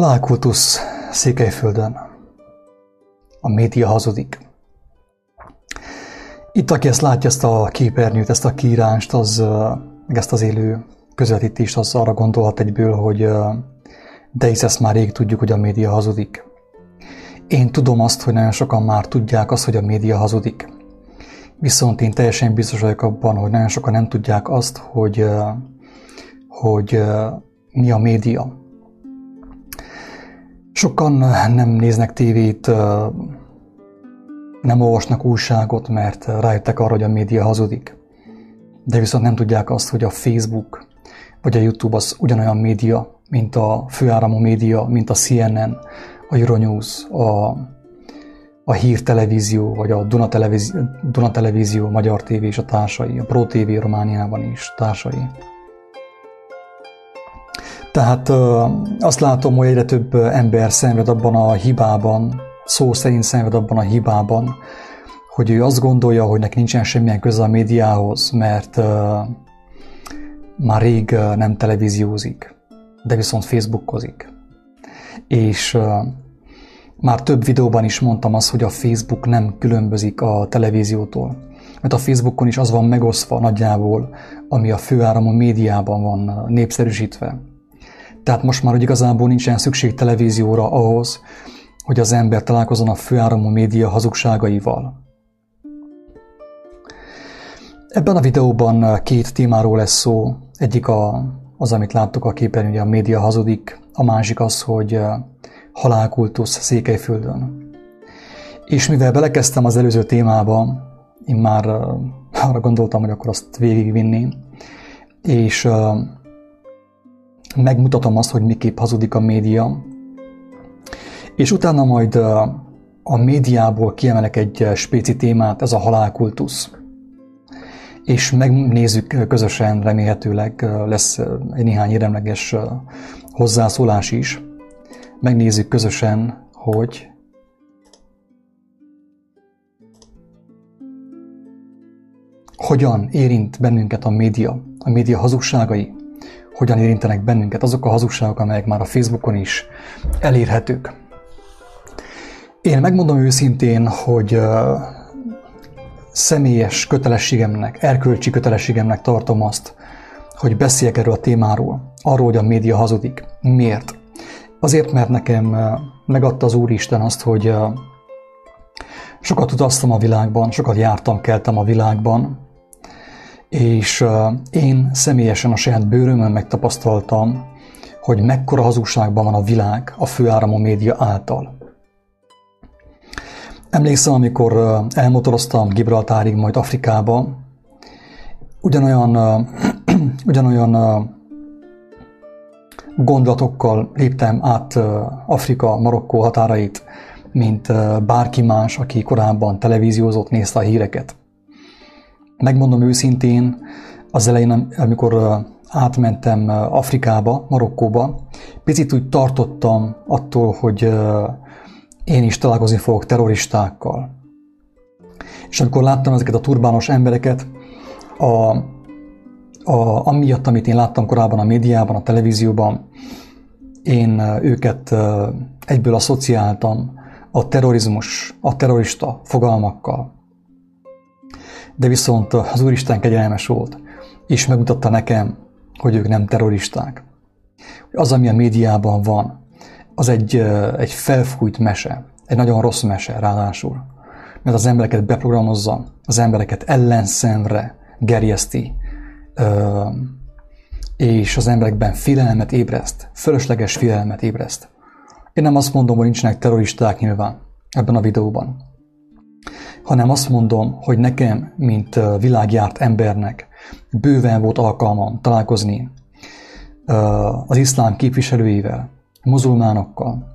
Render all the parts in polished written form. Halálkultusz Székelyföldön. A média hazudik. Itt, aki ezt látja, ezt a képernyőt, ezt a kiírást, meg ezt az élő közvetítést, az arra gondolhat egyből, hogy de hisz ezt már rég tudjuk, hogy a média hazudik. Én tudom azt, hogy nagyon sokan már tudják azt, hogy a média hazudik. Viszont én teljesen biztos vagyok abban, hogy nagyon sokan nem tudják azt, hogy mi a média. Sokan nem néznek tévét, nem olvasnak újságot, mert rájöttek arra, hogy a média hazudik. De viszont nem tudják azt, hogy a Facebook vagy a YouTube az ugyanolyan média, mint a főáramú média, mint a CNN, a Euronews, a Hír Televízió, vagy a Duna Televízió, Magyar TV és a társai, a Pro TV Romániában is társai. Tehát azt látom, hogy egyre több ember szenved abban a hibában, szó szerint szenved abban a hibában, hogy ő azt gondolja, hogy neki nincsen semmilyen köze a médiához, mert már rég nem televíziózik, de viszont Facebookozik. És már több videóban is mondtam azt, hogy a Facebook nem különbözik a televíziótól. Mert a Facebookon is az van megosztva nagyjából, ami a főáramú médiában van népszerűsítve. Tehát most már, hogy igazából nincsen szükség televízióra ahhoz, hogy az ember találkozzon a főáramú média hazugságaival. Ebben a videóban két témáról lesz szó. Egyik az, amit láttok a képen, hogy a média hazudik, a másik az, hogy halálkultusz Székelyföldön. És mivel belekezdtem az előző témába, én már arra gondoltam, hogy akkor azt végigvinném, és megmutatom azt, hogy miképp hazudik a média, és utána majd a médiából kiemelek egy spéci témát, ez a halálkultusz. És megnézzük közösen, remélhetőleg lesz egy néhány érdemleges hozzászólás is. Megnézzük közösen, hogy hogyan érint bennünket a média hazugságai, hogyan érintenek bennünket azok a hazugságok, amelyek már a Facebookon is elérhetők. Én megmondom őszintén, hogy személyes kötelességemnek, erkölcsi kötelességemnek tartom azt, hogy beszéljek erről a témáról, arról, hogy a média hazudik. Miért? Azért, mert nekem megadta az Úristen azt, hogy sokat utaztam a világban, sokat jártam, keltem a világban, és én személyesen a saját bőrömön megtapasztaltam, hogy mekkora hazugságban van a világ a főáramú média által. Emlékszem, amikor elmotoroztam Gibraltárig, majd Afrikába, ugyanolyan gondolatokkal léptem át Afrika-Marokkó határait, mint bárki más, aki korábban televíziózott, nézte a híreket. Megmondom őszintén, az elején, amikor átmentem Afrikába, Marokkóba, picit úgy tartottam attól, hogy én is találkozni fogok terroristákkal. És amikor láttam ezeket a turbános embereket, amiatt, amit én láttam korábban a médiában, a televízióban, én őket egyből asszociáltam a terrorizmus, a terrorista fogalmakkal. De viszont az Úristen kegyelmes volt, és megmutatta nekem, hogy ők nem terroristák. Az, ami a médiában van, az egy felfújt mese, egy nagyon rossz mese ráadásul, mert az embereket beprogramozza, az embereket ellenszemre gerjeszti, és az emberekben félelmet ébreszt, fölösleges félelmet ébreszt. Én nem azt mondom, hogy nincsenek terroristák nyilván ebben a videóban, hanem azt mondom, hogy nekem, mint világjárt embernek bőven volt alkalmam találkozni az iszlám képviselőivel, muzulmánokkal,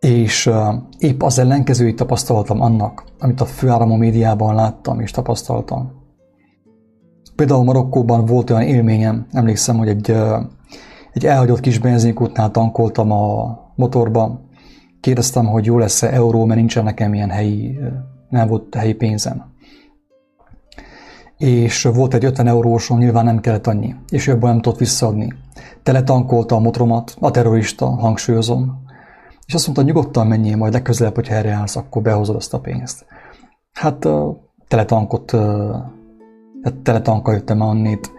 és épp az ellenkezőjét tapasztaltam annak, amit a főáramú médiában láttam és tapasztaltam. Például Marokkóban volt olyan élményem, emlékszem, hogy egy elhagyott kis benzinkútnál tankoltam a motorba, kérdeztem, hogy jó lesz-e euró, mert nincsen nekem ilyen helyi, nem volt helyi pénzem. és volt egy 50 eurósom, nyilván nem kellett annyi, és jobban nem tudott visszaadni. Teletankolta a motoromat, a terrorista, hangsúlyozom, és azt mondta, nyugodtan menjél, majd legközelebb, hogyha erre állsz, akkor behozod azt a pénzt. Hát teletankkal jöttem annét,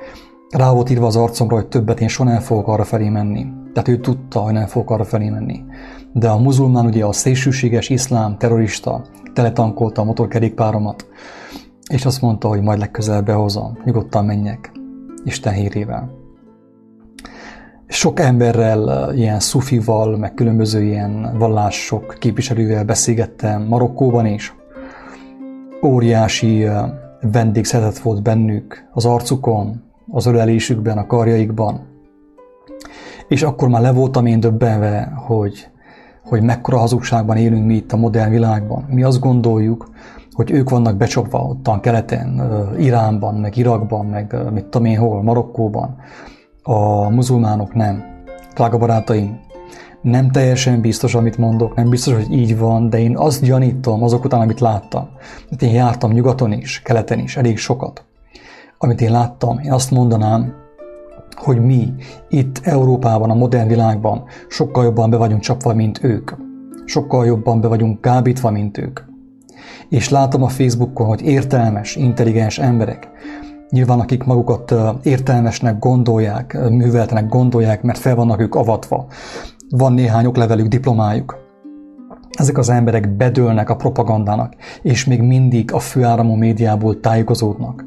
rá volt írva az arcomra, hogy többet én soha nem fogok arra felé menni. Tehát ő tudta, hogy nem fogok arra felé menni. De a muzulmán, ugye a szélsőséges iszlám, terrorista, teletankolta a motorkerékpáromat, és azt mondta, hogy majd legközelebb behozom, nyugodtan menjek, Isten hírével. Sok emberrel, ilyen szufival, meg különböző ilyen vallások képviselővel beszélgettem Marokkóban is. Óriási vendégszeretet volt bennük az arcukon, az ölelésükben, a karjaikban. És akkor már le voltam én döbbenve, hogy mekkora hazugságban élünk mi itt a modern világban. Mi azt gondoljuk, hogy ők vannak becsapva ottan keleten, Iránban, meg Irakban, meg mit tudom én hol, Marokkóban. A muzulmánok nem. Drága barátaim, nem teljesen biztos, amit mondok, nem biztos, hogy így van, de én azt gyanítom azok után, amit láttam. Hát én jártam nyugaton is, keleten is, elég sokat. Amit én láttam, én azt mondanám, hogy mi itt Európában, a modern világban sokkal jobban be vagyunk csapva, mint ők. Sokkal jobban be vagyunk kábítva, mint ők. És látom a Facebookon, hogy értelmes, intelligens emberek, nyilván akik magukat értelmesnek gondolják, műveltnek gondolják, mert fel vannak ők avatva. Van néhány oklevelük, diplomájuk. Ezek az emberek bedőlnek a propagandának, és még mindig a főáramú médiából tájékozódnak.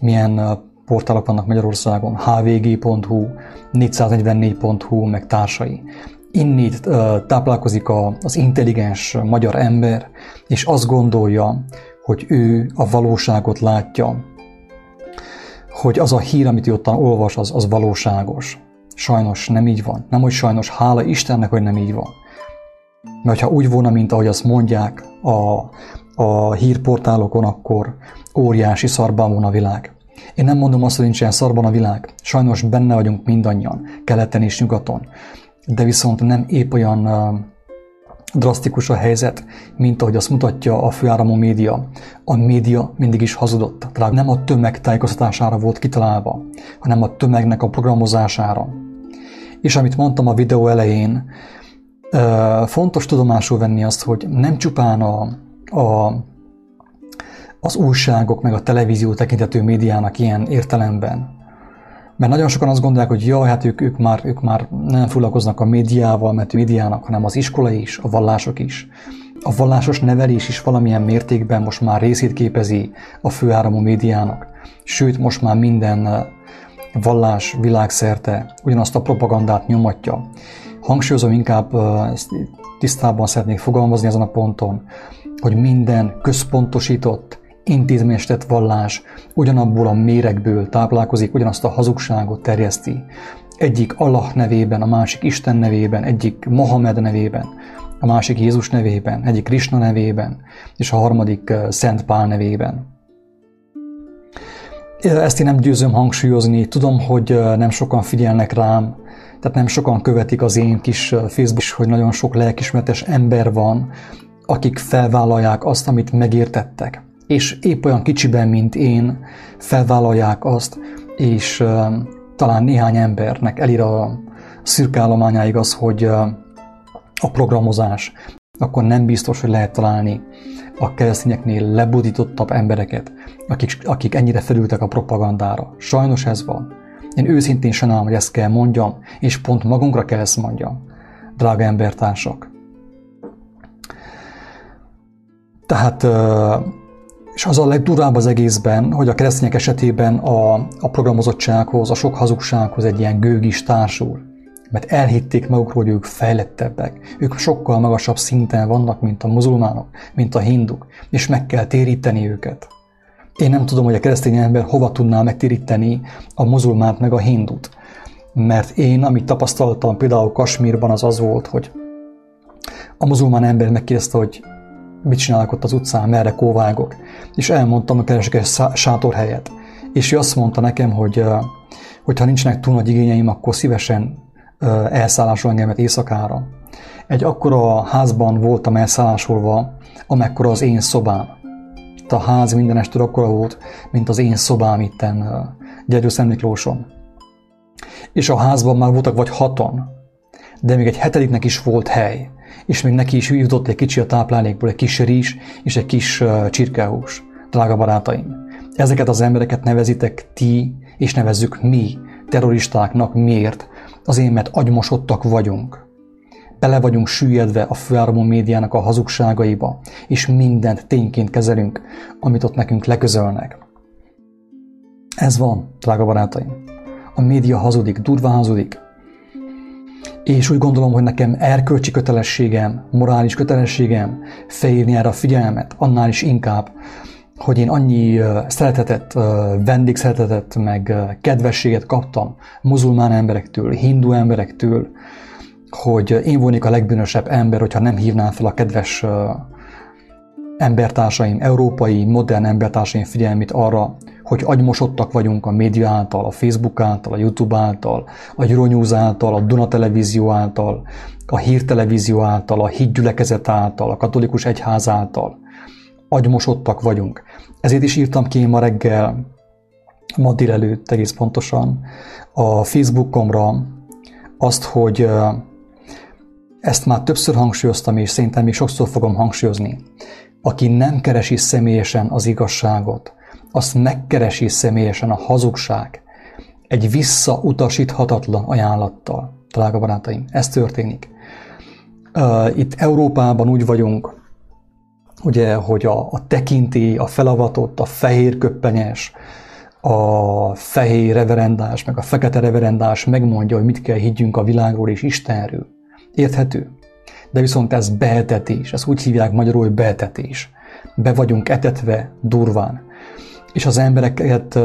Milyen portálok vannak Magyarországon? hvg.hu, 444.hu, meg társai. Innét táplálkozik az intelligens magyar ember, és azt gondolja, hogy ő a valóságot látja, hogy az a hír, amit ottan olvas, az valóságos. Sajnos nem így van. Nem, hogy sajnos, hála Istennek, hogy nem így van. Mert ha úgy volna, mint ahogy azt mondják a hírportálokon, akkor óriási szarban van a világ. Én nem mondom azt, hogy nincsen szarban a világ. Sajnos benne vagyunk mindannyian, keleten és nyugaton. De viszont nem épp olyan drasztikus a helyzet, mint ahogy azt mutatja a főáramú média. A média mindig is hazudott. Tehát nem a tömeg tájékoztatására volt kitalálva, hanem a tömegnek a programozására. És amit mondtam a videó elején, fontos tudomásul venni azt, hogy nem csupán az újságok meg a televízió tekintető médiának ilyen értelemben. Mert nagyon sokan azt gondolják, hogy jaj, hát ők már nem foglalkoznak a médiával, mert médiának, hanem az iskola is, a vallások is. A vallásos nevelés is valamilyen mértékben most már részét képezi a főáramú médiának. Sőt, most már minden vallás világszerte ugyanazt a propagandát nyomatja. Hangsúlyozom, inkább ezt tisztában szeretnék fogalmazni ezen a ponton, hogy minden központosított, intézményesített vallás ugyanabból a méregből táplálkozik, ugyanazt a hazugságot terjeszti. Egyik Allah nevében, a másik Isten nevében, egyik Mohamed nevében, a másik Jézus nevében, egyik Krishna nevében, és a harmadik Szent Pál nevében. Ezt én nem győzöm hangsúlyozni, tudom, hogy nem sokan figyelnek rám, tehát nem sokan követik az én kis Facebook, hogy nagyon sok lelkismeretes ember van, akik felvállalják azt, amit megértettek. És épp olyan kicsiben, mint én, felvállalják azt, és talán néhány embernek elér a szürke állományáig az, hogy a programozás, akkor nem biztos, hogy lehet találni a keresztényeknél lebudítottabb embereket, akik ennyire felültek a propagandára. Sajnos ez van. Én őszintén sajnálom, hogy ezt kell mondjam, és pont magunkra kell ezt mondjam, drága embertársak. Tehát... És az a legdurább az egészben, hogy a keresztények esetében a programozottsághoz, a sok hazugsághoz egy ilyen gőg is társul. Mert elhitték magukról, hogy ők fejlettebbek. Ők sokkal magasabb szinten vannak, mint a muzulmánok, mint a hinduk, és meg kell téríteni őket. Én nem tudom, hogy a keresztény ember hova tudná megtéríteni a muzulmánt meg a hindut. Mert én, amit tapasztaltam például Kasmírban, az volt, hogy a muzulmán ember megkérdezte, hogy mit csinálok ott az utcán, merre kóvágok. És elmondtam, hogy keresek egy sátorhelyet. És ő azt mondta nekem, hogy ha nincsenek túl nagy igényeim, akkor szívesen elszállásol engemet éjszakára. Egy akkora házban voltam elszállásolva, amekkora az én szobám. itt a ház minden este akkora volt, mint az én szobám itten Gyergyószent Miklóson. És a házban már voltak vagy hatan, de még egy hetediknek is volt hely, és még neki is jutott egy kicsi a táplálékból, egy kis rizs és egy kis csirkehús, drága barátaim. Ezeket az embereket nevezitek ti, és nevezzük mi terroristáknak. Miért? Azért, mert agymosodtak vagyunk. Bele vagyunk süllyedve a főáramú médiának a hazugságaiba, és mindent tényként kezelünk, amit ott nekünk leközölnek. Ez van, drága barátaim. A média hazudik, durván hazudik. És úgy gondolom, hogy nekem erkölcsi kötelességem, morális kötelességem felhívni erre a figyelmet, annál is inkább, hogy én annyi szeretetet, vendégszeretetet, meg kedvességet kaptam muzulmán emberektől, hindu emberektől, hogy én volnék a legbűnösebb ember, hogyha nem hívnám fel a kedves embertársaim, európai, modern embertársaim figyelmét arra, hogy agymosodtak vagyunk a média által, a Facebook által, a YouTube által, a Euronews által, a Duna televízió által, a Hír televízió által, a Hídgyülekezet által, a Katolikus Egyház által. Agymosodtak vagyunk. Ezért is írtam ki ma reggel, ma délelőtt egész pontosan, a Facebookomra azt, hogy ezt már többször hangsúlyoztam, és szerintem még sokszor fogom hangsúlyozni. Aki nem keresi személyesen az igazságot, azt megkeresi személyesen a hazugság egy visszautasíthatatlan ajánlattal. Drága barátaim, ez történik. Itt Európában úgy vagyunk, ugye, hogy a tekintély, a felavatott, a fehér köppenyes, a fehér reverendás, meg a fekete reverendás megmondja, hogy mit kell higgyünk a világról és Istenről. Érthető? De viszont ez beetetés, ezt úgy hívják magyarul, hogy beetetés. Be vagyunk etetve durván. És az embereket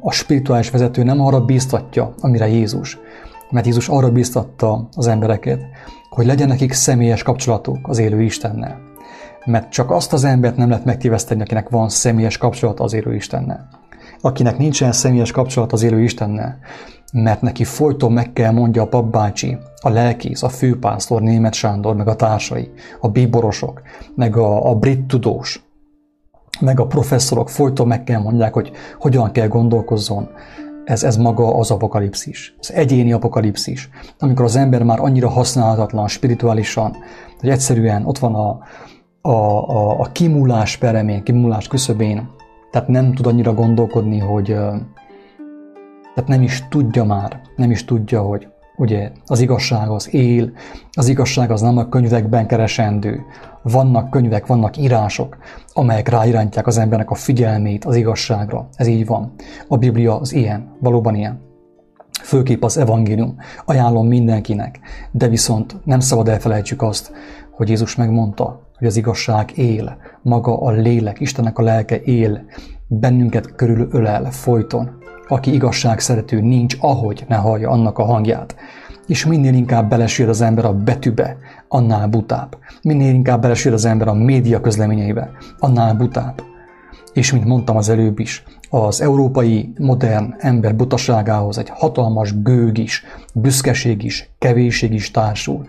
a spirituális vezető nem arra bíztatja, amire Jézus. Mert Jézus arra bíztatta az embereket, hogy legyen nekik személyes kapcsolatuk az élő Istennel. Mert csak azt az embert nem lehet megtéveszteni, akinek van személyes kapcsolat az élő Istennel. Akinek nincsen személyes kapcsolat az élő Istennel, mert neki folyton meg kell mondja a papbácsi, a lelkész, a főpásztor, Németh Sándor, meg a társai, a bíborosok, meg a brit tudós, meg a professzorok folyton meg kell mondják, hogy hogyan kell gondolkozzon. Ez maga az apokalipszis, az egyéni apokalipszis, amikor az ember már annyira használhatatlan spirituálisan, hogy egyszerűen ott van a kimúlás peremén, kimúlás küszöbén, tehát nem tud annyira gondolkodni, hogy tehát nem is tudja már, nem is tudja, hogy ugye az igazság az él, az igazság az nem a könyvekben keresendő. Vannak könyvek, vannak írások, amelyek ráirányítják az embernek a figyelmét az igazságra. Ez így van. A Biblia az ilyen, valóban ilyen. Főképp az evangélium. Ajánlom mindenkinek, de viszont nem szabad elfelejtsük azt, hogy Jézus megmondta, hogy az igazság él, maga a lélek, Istennek a lelke él, bennünket körülölel folyton. Aki igazság szerető, nincs, ahogy ne hallja annak a hangját. És minél inkább belesül az ember a betűbe, annál butább. Minél inkább belesül az ember a média közleményeibe, annál butább. És mint mondtam az előbb is, az európai modern ember butaságához egy hatalmas gőg is, büszkeség is, kevésség is társul.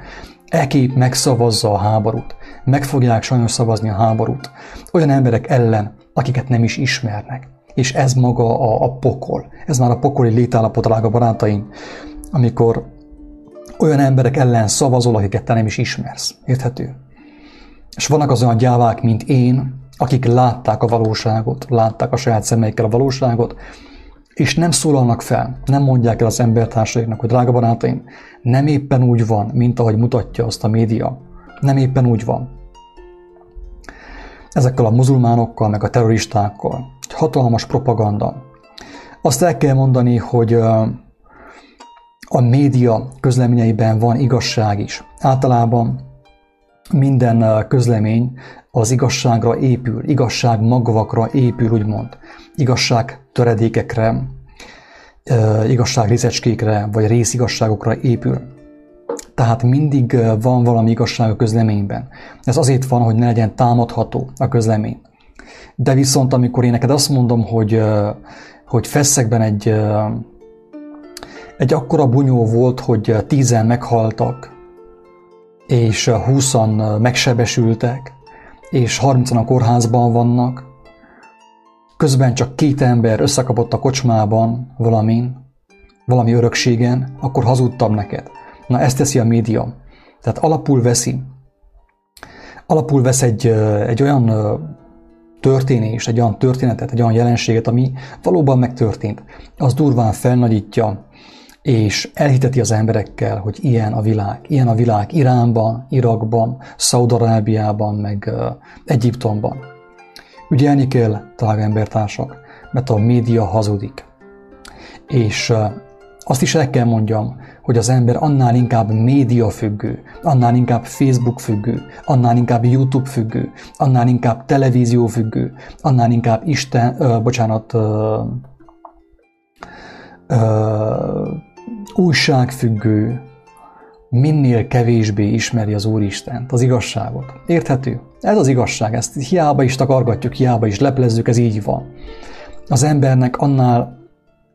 Ekép megszavazza a háborút. Meg fogják sajnos szavazni a háborút. Olyan emberek ellen, akiket nem is ismernek. És ez maga a pokol. Ez már a pokoli létállapot, drága barátaim, amikor olyan emberek ellen szavazol, akiket te nem is ismersz. Érthető? És vannak az olyan gyávák, mint én, akik látták a valóságot, látták a saját szemeikkel a valóságot, és nem szólalnak fel, nem mondják el az embertársaiknak, hogy drága barátaim, nem éppen úgy van, mint ahogy mutatja azt a média. Nem éppen úgy van. Ezekkel a muzulmánokkal, meg a terroristákkal. Hatalmas propaganda. Azt el kell mondani, hogy a média közleményeiben van igazság is. Általában minden közlemény az igazságra épül, igazság magvakra épül, úgymond. Igazság töredékekre, igazság részecskékre, vagy részigazságokra épül. Tehát mindig van valami igazság a közleményben. Ez azért van, hogy ne legyen támadható a közlemény. De viszont, amikor én neked azt mondom, hogy Feszekben egy akkora bunyó volt, hogy 10-en meghaltak, és 20-an megsebesültek, és 30-an a kórházban vannak, közben csak két ember összekapott a kocsmában valami örökségen, akkor hazudtam neked. Na, ezt teszi a médium. Tehát alapul vesz egy olyan történést, egy olyan történetet, egy olyan jelenséget, ami valóban megtörtént. Az durván felnagyítja, és elhiteti az emberekkel, hogy ilyen a világ Iránban, Irakban, Szaúd-Arábiában, meg Egyiptomban. Ügyelni kell, drága embertársak, mert a média hazudik. És azt is el kell mondjam, hogy az ember annál inkább média függő, annál inkább Facebook függő, annál inkább YouTube függő, annál inkább televízió függő, annál inkább újság függő, minél kevésbé ismeri az Úristent, az igazságot. Érthető? Ez az igazság, ezt hiába is takargatjuk, hiába is leplezzük, ez így van. Az embernek annál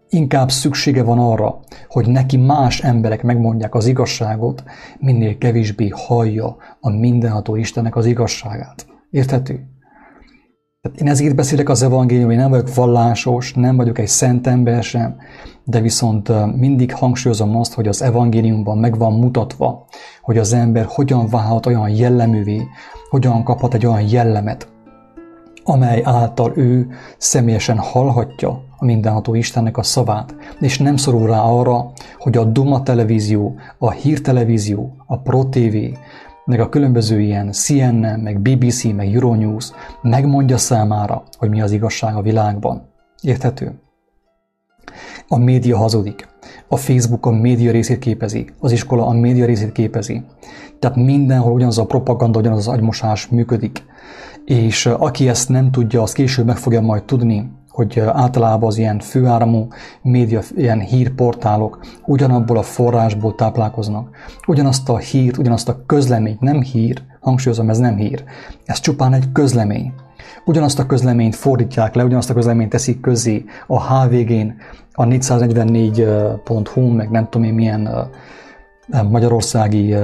inkább szüksége van arra, hogy neki más emberek megmondják az igazságot, minél kevésbé hallja a mindenható Istennek az igazságát. Érthető? Tehát én ezért beszélek az evangéliumról, én nem vagyok vallásos, nem vagyok egy szent ember sem, de viszont mindig hangsúlyozom azt, hogy az evangéliumban meg van mutatva, hogy az ember hogyan válhat olyan jelleművé, hogyan kaphat egy olyan jellemet, amely által ő személyesen hallhatja a mindenható Istennek a szavát, és nem szorul rá arra, hogy a Duma televízió, a Hír televízió, a Pro TV, meg a különböző ilyen CNN, meg BBC, meg Euronews megmondja számára, hogy mi az igazság a világban. Érthető? A média hazudik. A Facebook a média részét képezi. Az iskola a média részét képezi. Tehát mindenhol ugyanaz a propaganda, ugyanaz az agymosás működik. És aki ezt nem tudja, az később meg fogja majd tudni, hogy általában az ilyen főáramú média, ilyen hírportálok ugyanabból a forrásból táplálkoznak. Ugyanazt a hírt, ugyanazt a közleményt, nem hír, hangsúlyozom, ez nem hír, ez csupán egy közlemény. Ugyanazt a közleményt fordítják le, ugyanazt a közleményt teszik közé a HVG-n, a 444.hu, meg nem tudom én milyen magyarországi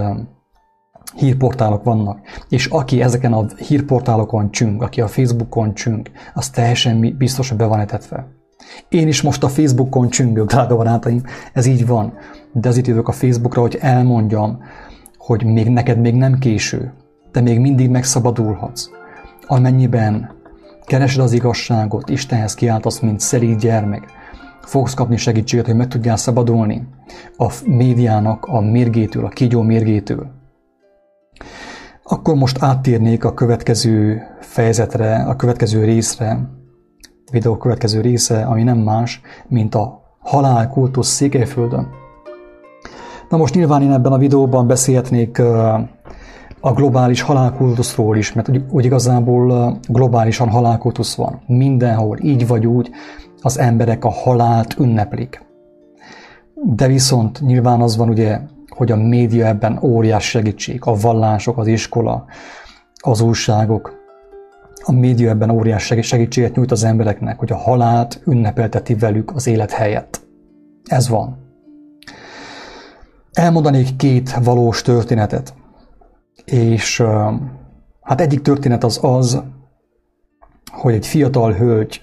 hírportálok vannak, és aki ezeken a hírportálokon csüng, aki a Facebookon csüng, az teljesen biztos, hogy be van etetve. Én is most a Facebookon csüngök, drága barátaim, ez így van, de azért jövök a Facebookra, hogy elmondjam, hogy még neked még nem késő, te még mindig megszabadulhatsz. Amennyiben keresed az igazságot, Istenhez kiáltasz, mint szelíd gyermek, fogsz kapni segítséget, hogy meg tudjál szabadulni a médiának a mérgétől, a kígyó mérgétől. Akkor most áttérnék a következő fejezetre, a következő részre, videó következő része, ami nem más, mint a halálkultusz Székelyföldön. Na most nyilván én ebben a videóban beszélhetnék a globális halálkultuszról is, mert úgy igazából globálisan halálkultusz van. Mindenhol, így vagy úgy, az emberek a halált ünneplik. De viszont nyilván az van ugye, hogy a média ebben óriás segítség, a vallások, az iskola, az újságok. A média ebben óriás segítséget nyújt az embereknek, hogy a halált ünnepelteti velük az élet helyett. Ez van. Elmondanék két valós történetet. És hát egyik történet az az, hogy egy fiatal hölgy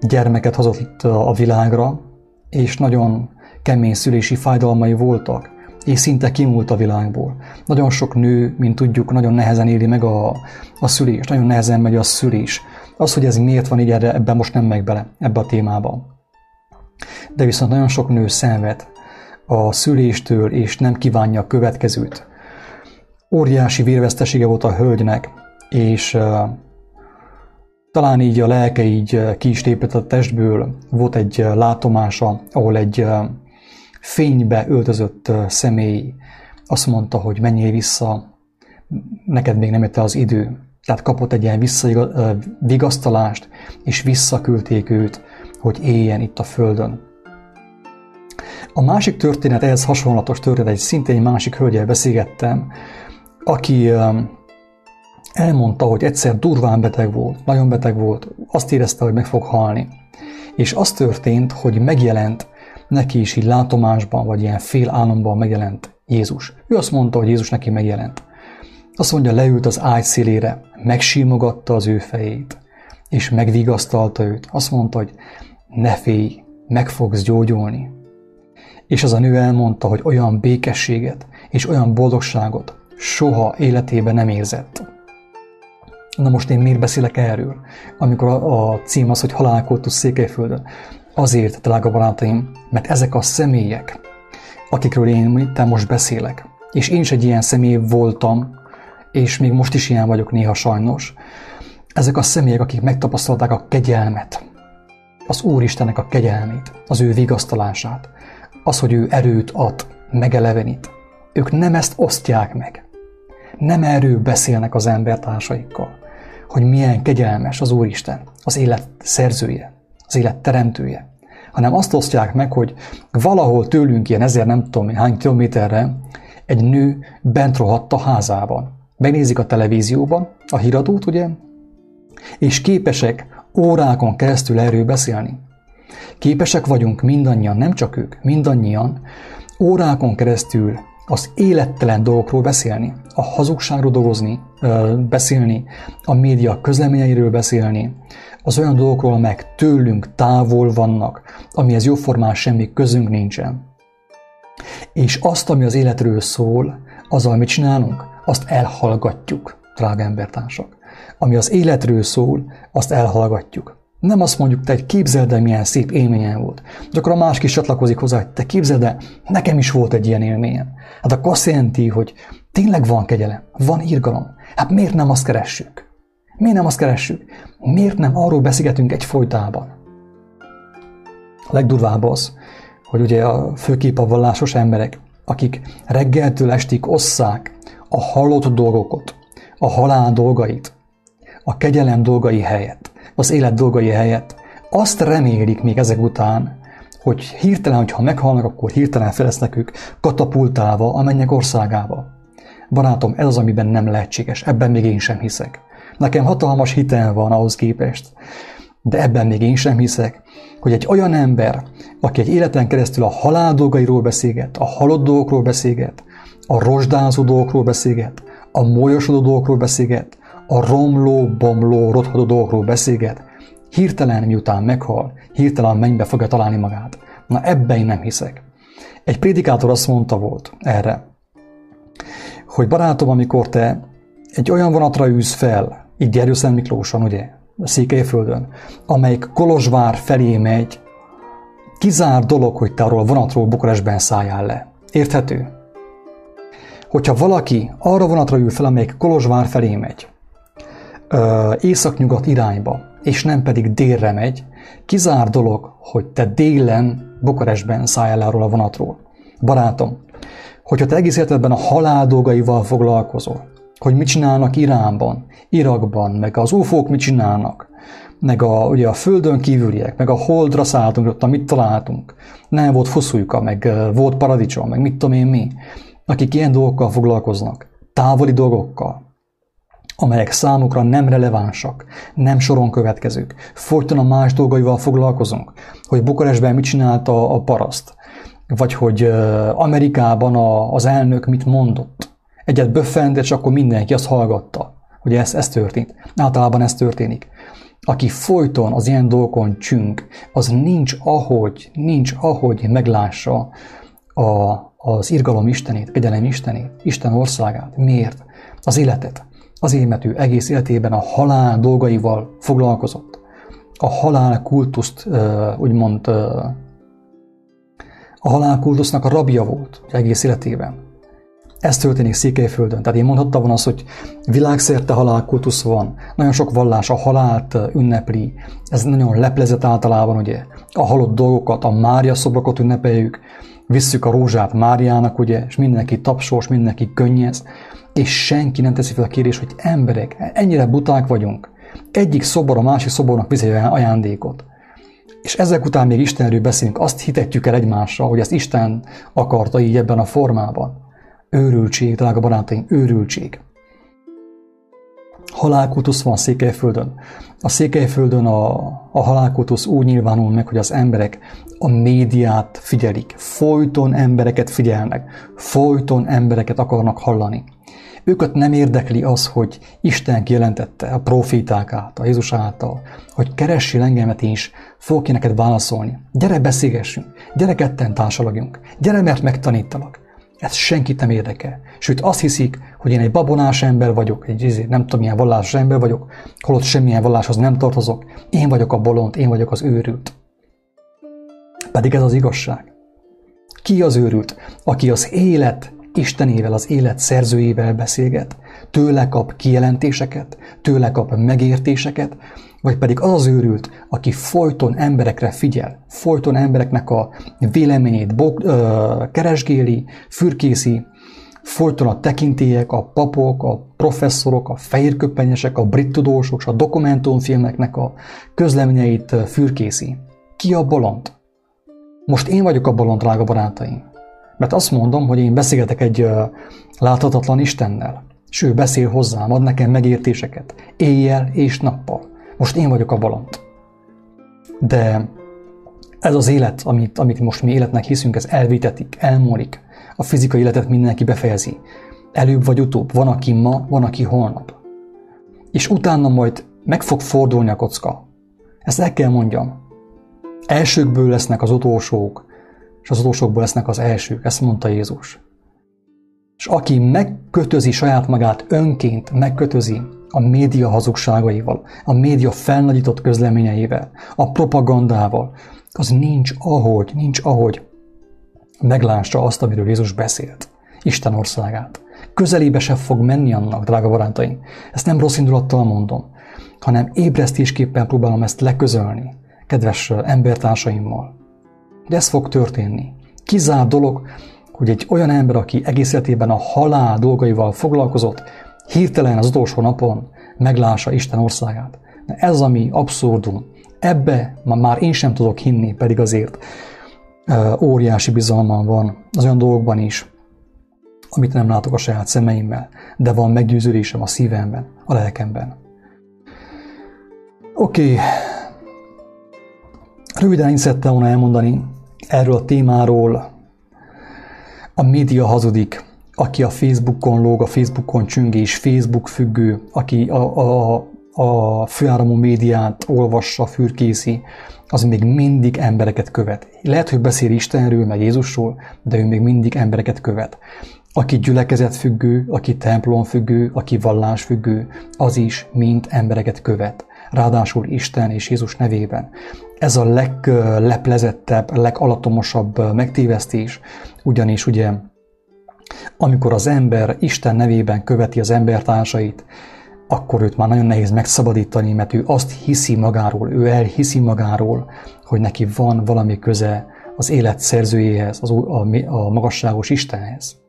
gyermeket hozott a világra, és nagyon kemény szülési fájdalmai voltak, és szinte kimúlt a világból. Nagyon sok nő, mint tudjuk, nagyon nehezen éli meg a szülést, nagyon nehezen megy a szülés. Az, hogy ez miért van így, ebben most nem megy bele, ebbe a témába. De viszont nagyon sok nő szenved a szüléstől, és nem kívánja a következőt. Óriási vérvesztesége volt a hölgynek, és talán így a lelke így ki is tépett a testből. Volt egy látomása, ahol egy fénybe öltözött személy azt mondta, hogy menjél vissza, neked még nem jött el az idő. Tehát kapott egy ilyen vigasztalást, és visszaküldték őt, hogy éljen itt a Földön. A másik történet, ehhez hasonlatos történet, egy szintén másik hölgyel beszélgettem, aki elmondta, hogy egyszer durván beteg volt, nagyon beteg volt, azt érezte, hogy meg fog halni. És az történt, hogy megjelent neki is így látomásban, vagy ilyen fél álomban megjelent Jézus. Ő azt mondta, hogy Jézus neki megjelent. Azt mondja, leült az ágy szélére, megsimogatta az ő fejét, és megvigasztalta őt. Azt mondta, hogy ne félj, meg fogsz gyógyulni. És az a nő elmondta, hogy olyan békességet és olyan boldogságot soha életében nem érzett. Na most én miért beszélek erről, amikor a cím az, hogy Halálkultusz Székelyföldön? Azért, drága barátaim, mert ezek a személyek, akikről én itt most beszélek, és én is egy ilyen személy voltam, és még most is ilyen vagyok néha sajnos, ezek a személyek, akik megtapasztalták a kegyelmet, az Úristennek a kegyelmét, az ő vigasztalását, az, hogy ő erőt ad, megelevenít. Ők nem ezt osztják meg. Nem erről beszélnek az embertársaikkal, hogy milyen kegyelmes az Úristen, az élet szerzője, az élet teremtője, hanem azt osztják meg, hogy valahol tőlünk ilyen 1000 nem tudom hány kilométerre egy nő bent rohadt a házában. Megnézik a televízióban a híradót, ugye? És képesek órákon keresztül erről beszélni. Képesek vagyunk mindannyian, nem csak ők, mindannyian órákon keresztül az élettelen dolgokról beszélni, a hazugságról dolgozni, beszélni, a média közleményeiről beszélni, az olyan dolgokról, amelyek tőlünk távol vannak, amihez jóformán semmi közünk nincsen. És azt, ami az életről szól, azzal, amit csinálunk, azt elhallgatjuk, drága embertársak. Ami az életről szól, azt elhallgatjuk. Nem azt mondjuk, te egy képzeld el, milyen szép élményem volt. Gyakran más is csatlakozik hozzá, hogy te képzeld el, nekem is volt egy ilyen élményem. Hát akkor azt jelenti, hogy tényleg van kegyelem, van irgalom. Hát miért nem azt keressük? Miért nem azt keressük? Miért nem arról beszélgetünk egyfolytában? A legdurvább az, hogy ugye a főképp a vallásos emberek, akik reggeltől estig osszák a hallott dolgokat, a halál dolgait, a kegyelem dolgai helyett, az élet dolgai helyett, azt remélik még ezek után, hogy hirtelen, hogyha meghalnak, akkor hirtelen felesznek ők katapultálva a mennyek országába. Barátom, ez az, amiben nem lehetséges, ebben még én sem hiszek. Nekem hatalmas hitem van ahhoz képest, de ebben még én sem hiszek, hogy egy olyan ember, aki egy életen keresztül a halál dolgairól beszélget, a halott dolgokról beszélget, a rozsdázó dolgokról beszélget, a molyosodó dolgokról beszélget, a romló, bomló, rothadó dolgokról beszélget, hirtelen miután meghal, hirtelen mennybe fogja találni magát. Na ebben én nem hiszek. Egy prédikátor azt mondta volt erre, hogy barátom, amikor te egy olyan vonatra ülsz fel, így Gyergyószent Miklóson, ugye, Székelyföldön, amelyik Kolozsvár felé megy, kizárt dolog, hogy te arról a vonatról Bukarestben szálljál le. Érthető? Hogyha valaki arra vonatra ül fel, amelyik Kolozsvár felé megy, északnyugat irányba, és nem pedig délre megy, kizár dolog, hogy te délen Bukarestben szálljál le arról a vonatról. Barátom, hogyha te egész életedben a halál dolgaival foglalkozol, hogy mit csinálnak Iránban, Irakban, meg az ufók mit csinálnak, meg ugye a földön kívüliek, meg a holdra szálltunk, ott mit találtunk, nem volt foszújka, meg volt paradicsom, meg mit tudom én mi, akik ilyen dolgokkal foglalkoznak, távoli dolgokkal, amelyek számukra nem relevánsak, nem soron következők. Folyton a más dolgaival foglalkozunk, hogy Bukarestben mit csinálta a paraszt, vagy hogy Amerikában az elnök mit mondott. Egyet böffent, és akkor mindenki azt hallgatta, hogy ez történt. Általában ez történik. Aki folyton az ilyen dolgokon csünk, az nincs ahogy meglássa az irgalom Istenét, kegyelem Istenét, Isten országát. Miért? Az életet. Azért, mert ő egész életében a halál dolgaival foglalkozott. A halálkultuszt, úgymond, a halálkultusznak a rabja volt egész életében. Ez történik Székelyföldön. Tehát én mondhattam volna azt, hogy világszerte halálkultusz van. Nagyon sok vallás a halált ünnepli. Ez nagyon leplezett általában, ugye. A halott dolgokat, a Mária szobrokat ünnepeljük. Visszük a rózsát Máriának, ugye, és mindenki tapsos, mindenki könnyez. És senki nem teszi fel a kérdést, hogy emberek, ennyire buták vagyunk. Egyik szobor a másik szobornak visz egy ajándékot. És ezek után még Istenről beszélünk, azt hitetjük el egymásra, hogy ezt Isten akarta így ebben a formában. Őrültség, drága barátaim, őrültség. Halálkultusz van Székelyföldön. A Székelyföldön a halálkultusz úgy nyilvánul meg, hogy az emberek a médiát figyelik. Folyton embereket figyelnek. Folyton embereket akarnak hallani. Őket nem érdekli az, hogy Isten kijelentette a proféták által, Jézus által, hogy keressél engemet is, fogok ki neked válaszolni. Gyere, beszélgessünk, gyere, ketten társalagjunk, gyere, mert megtanítalak. Ez senkit nem érdekel. Sőt, azt hiszik, hogy én egy babonás ember vagyok, egy nem tudom milyen vallásos ember vagyok, holott semmilyen valláshoz nem tartozok, én vagyok a bolond, én vagyok az őrült. Pedig ez az igazság. Ki az őrült, aki az élet Istenével, az élet szerzőjével beszélget, tőle kap kijelentéseket, tőle kap megértéseket, vagy pedig az az őrült, aki folyton emberekre figyel, folyton embereknek a véleményét keresgéli, fürkészi, folyton a tekintélyek, a papok, a professzorok, a fehérköpenyesek, a brit tudósok, a dokumentumfilmeknek a közleményeit fürkészi. Ki a bolond? Most én vagyok a bolond, drága barátaim. Mert azt mondom, hogy én beszélgetek egy láthatatlan Istennel, és ő beszél hozzám, ad nekem megértéseket, éjjel és nappal. Most én vagyok a bolond. De ez az élet, amit most mi életnek hiszünk, ez elvitetik, elmúlik. A fizikai életet mindenki befejezi. Előbb vagy utóbb. Van, aki ma, van, aki holnap. És utána majd meg fog fordulni a kocka. Ezt el kell mondjam. Elsőkből lesznek az utolsók, és az utolsókból lesznek az elsők, ezt mondta Jézus. És aki megkötözi saját magát, önként megkötözi a média hazugságaival, a média felnagyított közleményeivel, a propagandával, az nincs ahogy meglássa azt, amiről Jézus beszélt, Isten országát. Közelébe se fog menni annak, drága barátaim. Ezt nem rossz indulattal mondom, hanem ébresztésképpen próbálom ezt leközölni, kedves embertársaimmal. De ez fog történni. Kizárt dolog, hogy egy olyan ember, aki egész életében a halál dolgaival foglalkozott, hirtelen az utolsó napon meglássa Isten országát. De ez a mi abszurdum. Ebbe már én sem tudok hinni, pedig azért óriási bizalmam van az olyan dolgokban is, amit nem látok a saját szemeimmel, de van meggyőződésem a szívemben, a lelkemben. Oké. Röviden én szerettem volna elmondani erről a témáról. A média hazudik, aki a Facebookon lóg, a Facebookon csüngés, Facebook függő, aki a főáramú médiát olvassa, fürkészi, az még mindig embereket követ. Lehet, hogy beszél Istenről, meg Jézusról, de ő még mindig embereket követ. Aki gyülekezet függő, aki templom függő, aki vallás függő, az is mind embereket követ. Ráadásul Isten és Jézus nevében. Ez a legleplezettebb, legalatomosabb megtévesztés, ugyanis ugye, amikor az ember Isten nevében követi az embertársait, akkor őt már nagyon nehéz megszabadítani, mert ő azt hiszi magáról, ő elhiszi magáról, hogy neki van valami köze az élet szerzőjéhez, a magasságos Istenhez.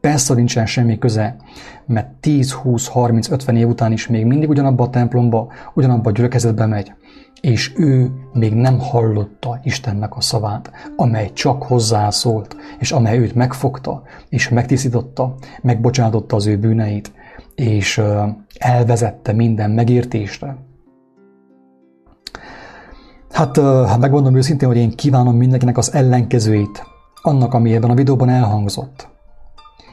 Persze nincsen semmi köze, mert 10, 20, 30, 50 év után is még mindig ugyanabba a templomba, ugyanabba a gyülekezetbe megy, és ő még nem hallotta Istennek a szavát, amely csak hozzászólt, és amely őt megfogta, és megtisztította, megbocsátotta az ő bűneit, és elvezette minden megértésre. Hát megmondom őszintén, hogy én kívánom mindenkinek az ellenkezőjét, annak, ami ebben a videóban elhangzott.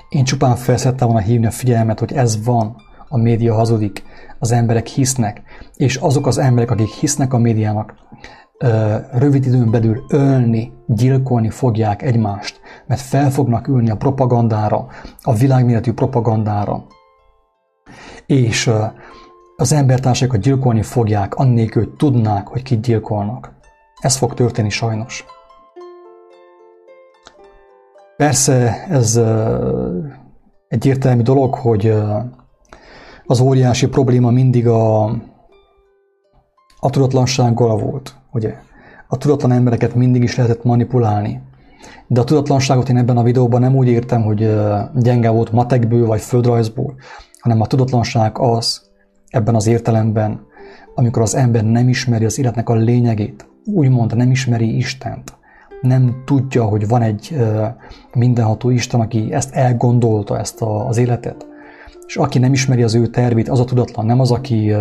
Én csupán felszerettem volna hívni a figyelmet, hogy ez van, a média hazudik, az emberek hisznek, és azok az emberek, akik hisznek a médiának, rövid időn belül ölni, gyilkolni fogják egymást, mert fel fognak ülni a propagandára, a világméretű propagandára. És az embertársakat gyilkolni fogják, annélkül, hogy tudnák, hogy kit gyilkolnak. Ez fog történni sajnos. Persze ez egyértelmű dolog, hogy az óriási probléma mindig a tudatlansággal volt, ugye? A tudatlan embereket mindig is lehetett manipulálni. De a tudatlanságot én ebben a videóban nem úgy értem, hogy gyenge volt matekből vagy földrajzból, hanem a tudatlanság az ebben az értelemben, amikor az ember nem ismeri az életnek a lényegét, úgymond nem ismeri Istent. Nem tudja, hogy van egy mindenható Isten, aki ezt elgondolta, ezt az életet. És aki nem ismeri az ő tervét, az a tudatlan, nem az, aki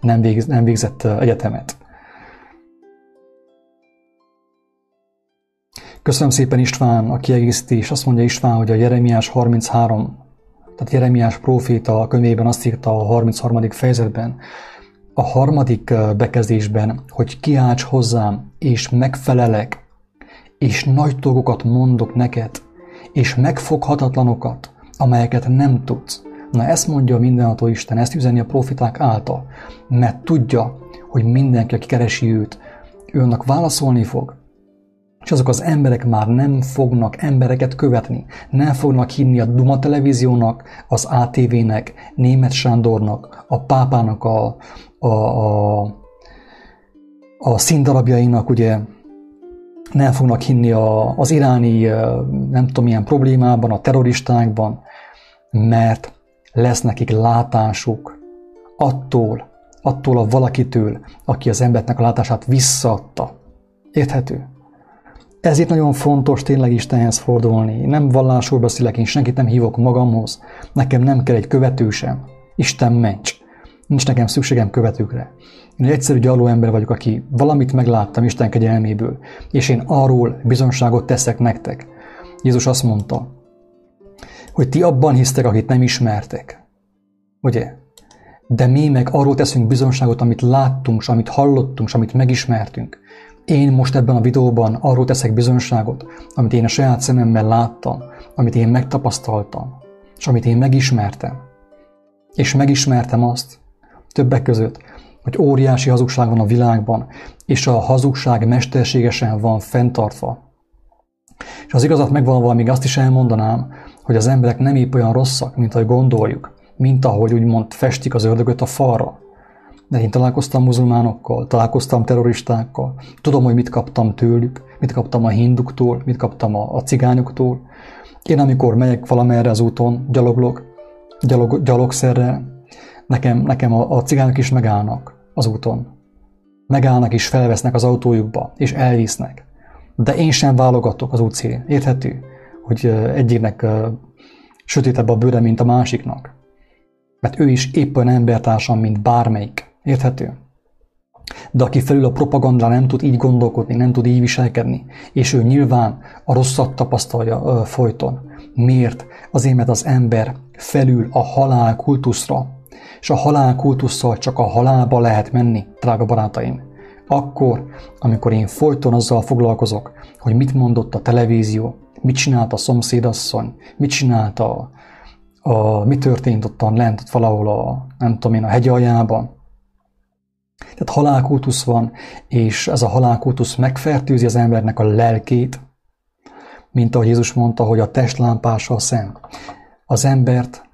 nem végzett egyetemet. Köszönöm szépen István a kiegészítést. Azt mondja István, hogy a Jeremiás 33 Tehát Jeremiás próféta a könyvében azt írta a 33. fejezetben, a 3. bekezdésben, hogy kiálts hozzám, és megfelelek, és nagy dolgokat mondok neked, és megfoghatatlanokat, amelyeket nem tudsz. Na ezt mondja a mindenható Isten, ezt üzeni a profiták által, mert tudja, hogy mindenki, aki keresi őt, ő annak válaszolni fog. És azok az emberek már nem fognak embereket követni, nem fognak hinni a Duma televíziónak, az ATV-nek, Németh Sándornak, a pápának, a színdarabjainak, ugye, nem fognak hinni az iráni, nem tudom, ilyen problémában, a terroristákban, mert lesz nekik látásuk attól a valakitől, aki az embernek a látását visszaadta. Érthető? Ezért nagyon fontos tényleg Istenhez fordulni. Nem vallásról beszélek, én senkit nem hívok magamhoz. Nekem nem kell egy követő sem. Isten ments. Nincs nekem szükségem követőkre. Én egy egyszerű gyarló ember vagyok, aki valamit megláttam Isten kegyelméből, és én arról bizonságot teszek nektek. Jézus azt mondta, hogy ti abban hisztek, akit nem ismertek. Ugye? De mi meg arról teszünk bizonságot, amit láttunk, s amit hallottunk, s amit megismertünk. Én most ebben a videóban arról teszek bizonságot, amit én a saját szememmel láttam, amit én megtapasztaltam, és amit én megismertem. És megismertem azt, többek között, hogy óriási hazugság van a világban, és a hazugság mesterségesen van fenntartva. És az igazat megvalóval még azt is elmondanám, hogy az emberek nem épp olyan rosszak, mint ahogy gondoljuk, mint ahogy úgymond festik az ördögöt a falra. De én találkoztam muzulmánokkal, találkoztam terroristákkal, tudom, hogy mit kaptam tőlük, mit kaptam a hinduktól, mit kaptam a cigányoktól. Én amikor megyek valamerre az úton, gyalogszerrel, nekem a cigányok is megállnak az úton. Megállnak és felvesznek az autójukba, és elvisznek. De én sem válogatok az útszélén. Érthető, hogy egyiknek sötétebb a bőre, mint a másiknak. Mert ő is épp olyan embertársam, mint bármelyik. Érthető? De aki felül a propagandán nem tud így gondolkodni, nem tud így viselkedni, és ő nyilván a rosszat tapasztalja folyton. Miért? Azért, mert az ember felül a halálkultuszra, és a halálkultusszal csak a halálba lehet menni, drága barátaim. Akkor, amikor én folyton azzal foglalkozok, hogy mit mondott a televízió, mit csinált a szomszédasszony, mit csinált mi történt ottan lent, ott valahol a hegy aljában. Tehát halálkultusz van, és ez a halálkultusz megfertőzi az embernek a lelkét, mint ahogy Jézus mondta, hogy a testlámpása a szem. Az embert,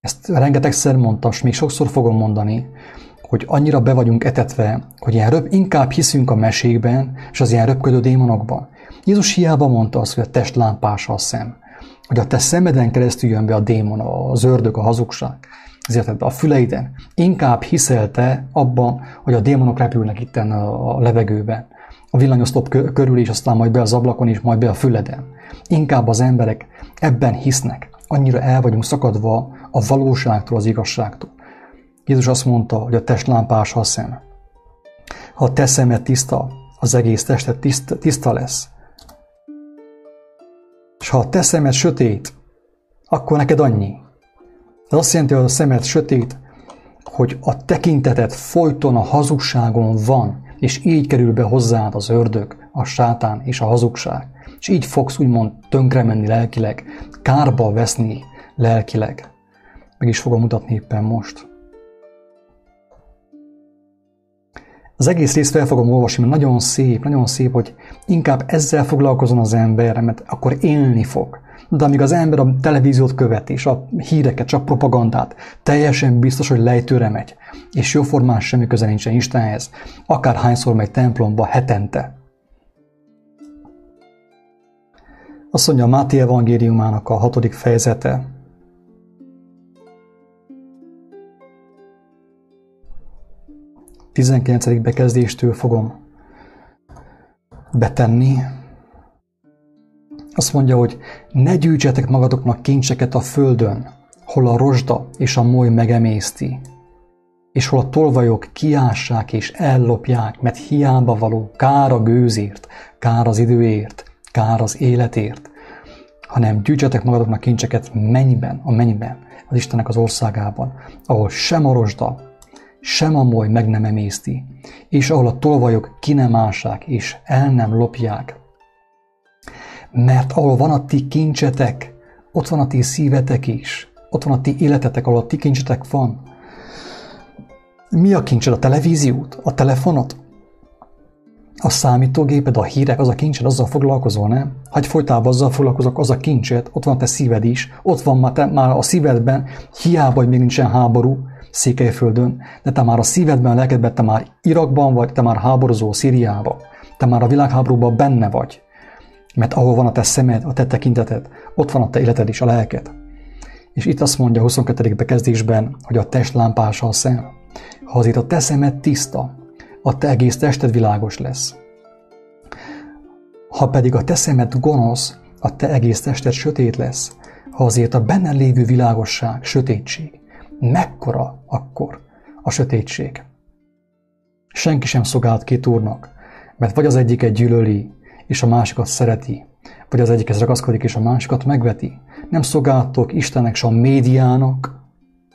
ezt rengetegszer mondtam, és még sokszor fogom mondani, hogy annyira be vagyunk etetve, hogy inkább hiszünk a mesékben, és az ilyen röpködő démonokban. Jézus hiába mondta azt, hogy a testlámpása a szem, hogy a te szemeden keresztül jön be a démon, az ördög, a hazugság, ezért a füleiden. Inkább hiszel te abban, hogy a démonok repülnek itten a levegőben, a villanyoszlop körül is, aztán majd be az ablakon is, majd be a füleden. Inkább az emberek ebben hisznek. Annyira el vagyunk szakadva a valóságtól, az igazságtól. Jézus azt mondta, hogy a test lámpása a szem. Ha a te szemed tiszta, az egész tested tiszta lesz. És ha a te szemed sötét, akkor neked annyi. Ez azt jelenti, hogy a szemed sötét, hogy a tekinteted folyton a hazugságon van, és így kerül be hozzád az ördög, a sátán és a hazugság. És így fogsz úgymond tönkremenni lelkileg, kárba veszni lelkileg. Meg is fogom mutatni éppen most. Az egész részt fel fogom olvasni, mert nagyon szép, hogy inkább ezzel foglalkozom az ember, mert akkor élni fog. De amíg az ember a televíziót követi, és a híreket, csak propagandát, teljesen biztos, hogy lejtőre megy, és jóformán semmi köze nincsen Istenhez, akárhányszor megy templomba hetente. Azt mondja a Máté evangéliumának a 6. fejezete. A 19. bekezdéstől fogom betenni. Azt mondja, hogy ne gyűjtsetek magatoknak kincseket a földön, hol a rozsda és a moly megemészti, és hol a tolvajok kiássák és ellopják, mert hiába való, kár a gőzért, kár az időért, kár az életért, hanem gyűjtsetek magatoknak kincseket mennyben, a mennyben, az Istenek az országában, ahol sem a rozsda, sem a moly meg nem emészti, és ahol a tolvajok ki nem ássák, és el nem lopják. Mert ahol van a ti kincsetek, ott van a ti szívetek is, ott van a ti életetek, ahol a ti kincsetek van. Mi a kincsed? A televíziót? A telefonot? A számítógéped, a hírek, az a kincsed, azzal foglalkozol, nem? Hagyj folytában azzal foglalkozok, az a kincsed, ott van a te szíved is, ott van már a szívedben, hiába, hogy még nincsen háború Székelyföldön, de te már a szívedben, a lelkedben, te már Irakban vagy, te már háborozol Szíriába, te már a világháborúban benne vagy, mert ahol van a te szemed, a te tekinteted, ott van a te életed is, a lelked. És itt azt mondja a 22. bekezdésben, hogy a test lámpása a szem. Ha azért a te szemed tiszta, a te egész tested világos lesz. Ha pedig a te szemed gonosz, a te egész tested sötét lesz. Ha azért a benne lévő világosság sötétség. Mekkora akkor a sötétség? Senki sem szolgált két úrnak, mert vagy az egyiket gyűlöli, és a másikat szereti, vagy az egyikhez ragaszkodik, és a másikat megveti. Nem szolgáltok Istennek, se a médiának,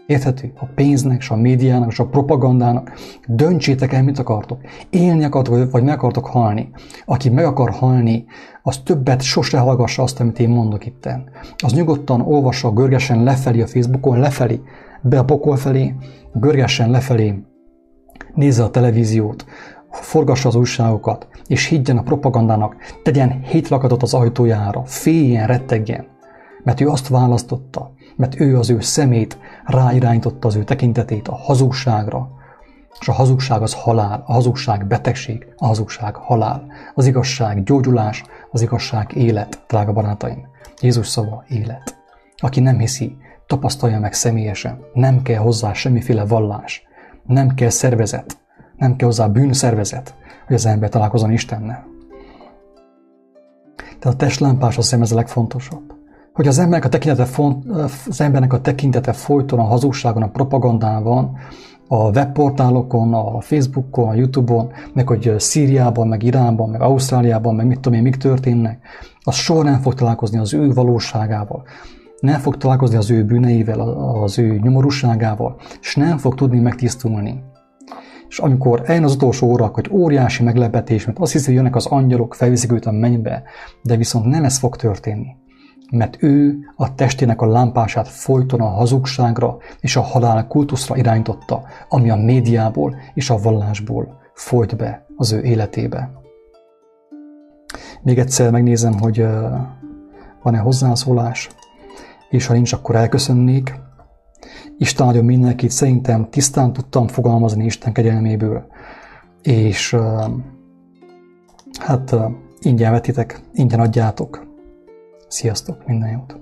érthető? A pénznek, se a médiának, se a propagandának. Döntsétek el, mit akartok. Élni akartok, vagy meg akartok halni. Aki meg akar halni, az többet sose hallgassa azt, amit én mondok itten. Az nyugodtan olvassa, görgesen lefelé a Facebookon, lefelé, be a pokol felé, görgessen lefelé, nézze a televíziót, forgassa az újságokat, és higgyen a propagandának, tegyen hétlakatot az ajtójára, féljen, rettegjen, mert ő azt választotta, mert ő az ő szemét ráirányította, az ő tekintetét a hazugságra, és a hazugság az halál, a hazugság betegség, a hazugság halál, az igazság gyógyulás, az igazság élet, drága barátaim. Jézus szava élet. Aki nem hiszi, tapasztalja meg személyesen. Nem kell hozzá semmiféle vallás, nem kell szervezet, nem kell hozzá bűnszervezet, hogy az ember találkozzon Istennel. Tehát a testlámpás a szem, ez a legfontosabb. Hogy az embernek a tekintete folyton a hazugságon, a propagandában, a webportálokon, a Facebookon, a Youtube-on, meg hogy Szíriában, meg Iránban, meg Ausztráliában, meg mit tudom én, mik történnek, az soha nem fog találkozni az ő valóságával. Nem fog találkozni az ő bűneivel, az ő nyomorúságával, és nem fog tudni megtisztulni. És amikor eljön az utolsó óra, hogy óriási meglepetés, mert azt hiszi, hogy jönnek az angyalok, felviszik őt a mennybe, de viszont nem ez fog történni. Mert ő a testének a lámpását folyton a hazugságra és a halálkultuszra irányította, ami a médiából és a vallásból folyt be az ő életébe. Még egyszer megnézem, hogy van-e hozzászólás. És ha nincs, akkor elköszönnék. Isten áldjon mindenkit, szerintem tisztán tudtam fogalmazni Isten kegyelméből. És ingyen vetitek, ingyen adjátok. Sziasztok, minden jót!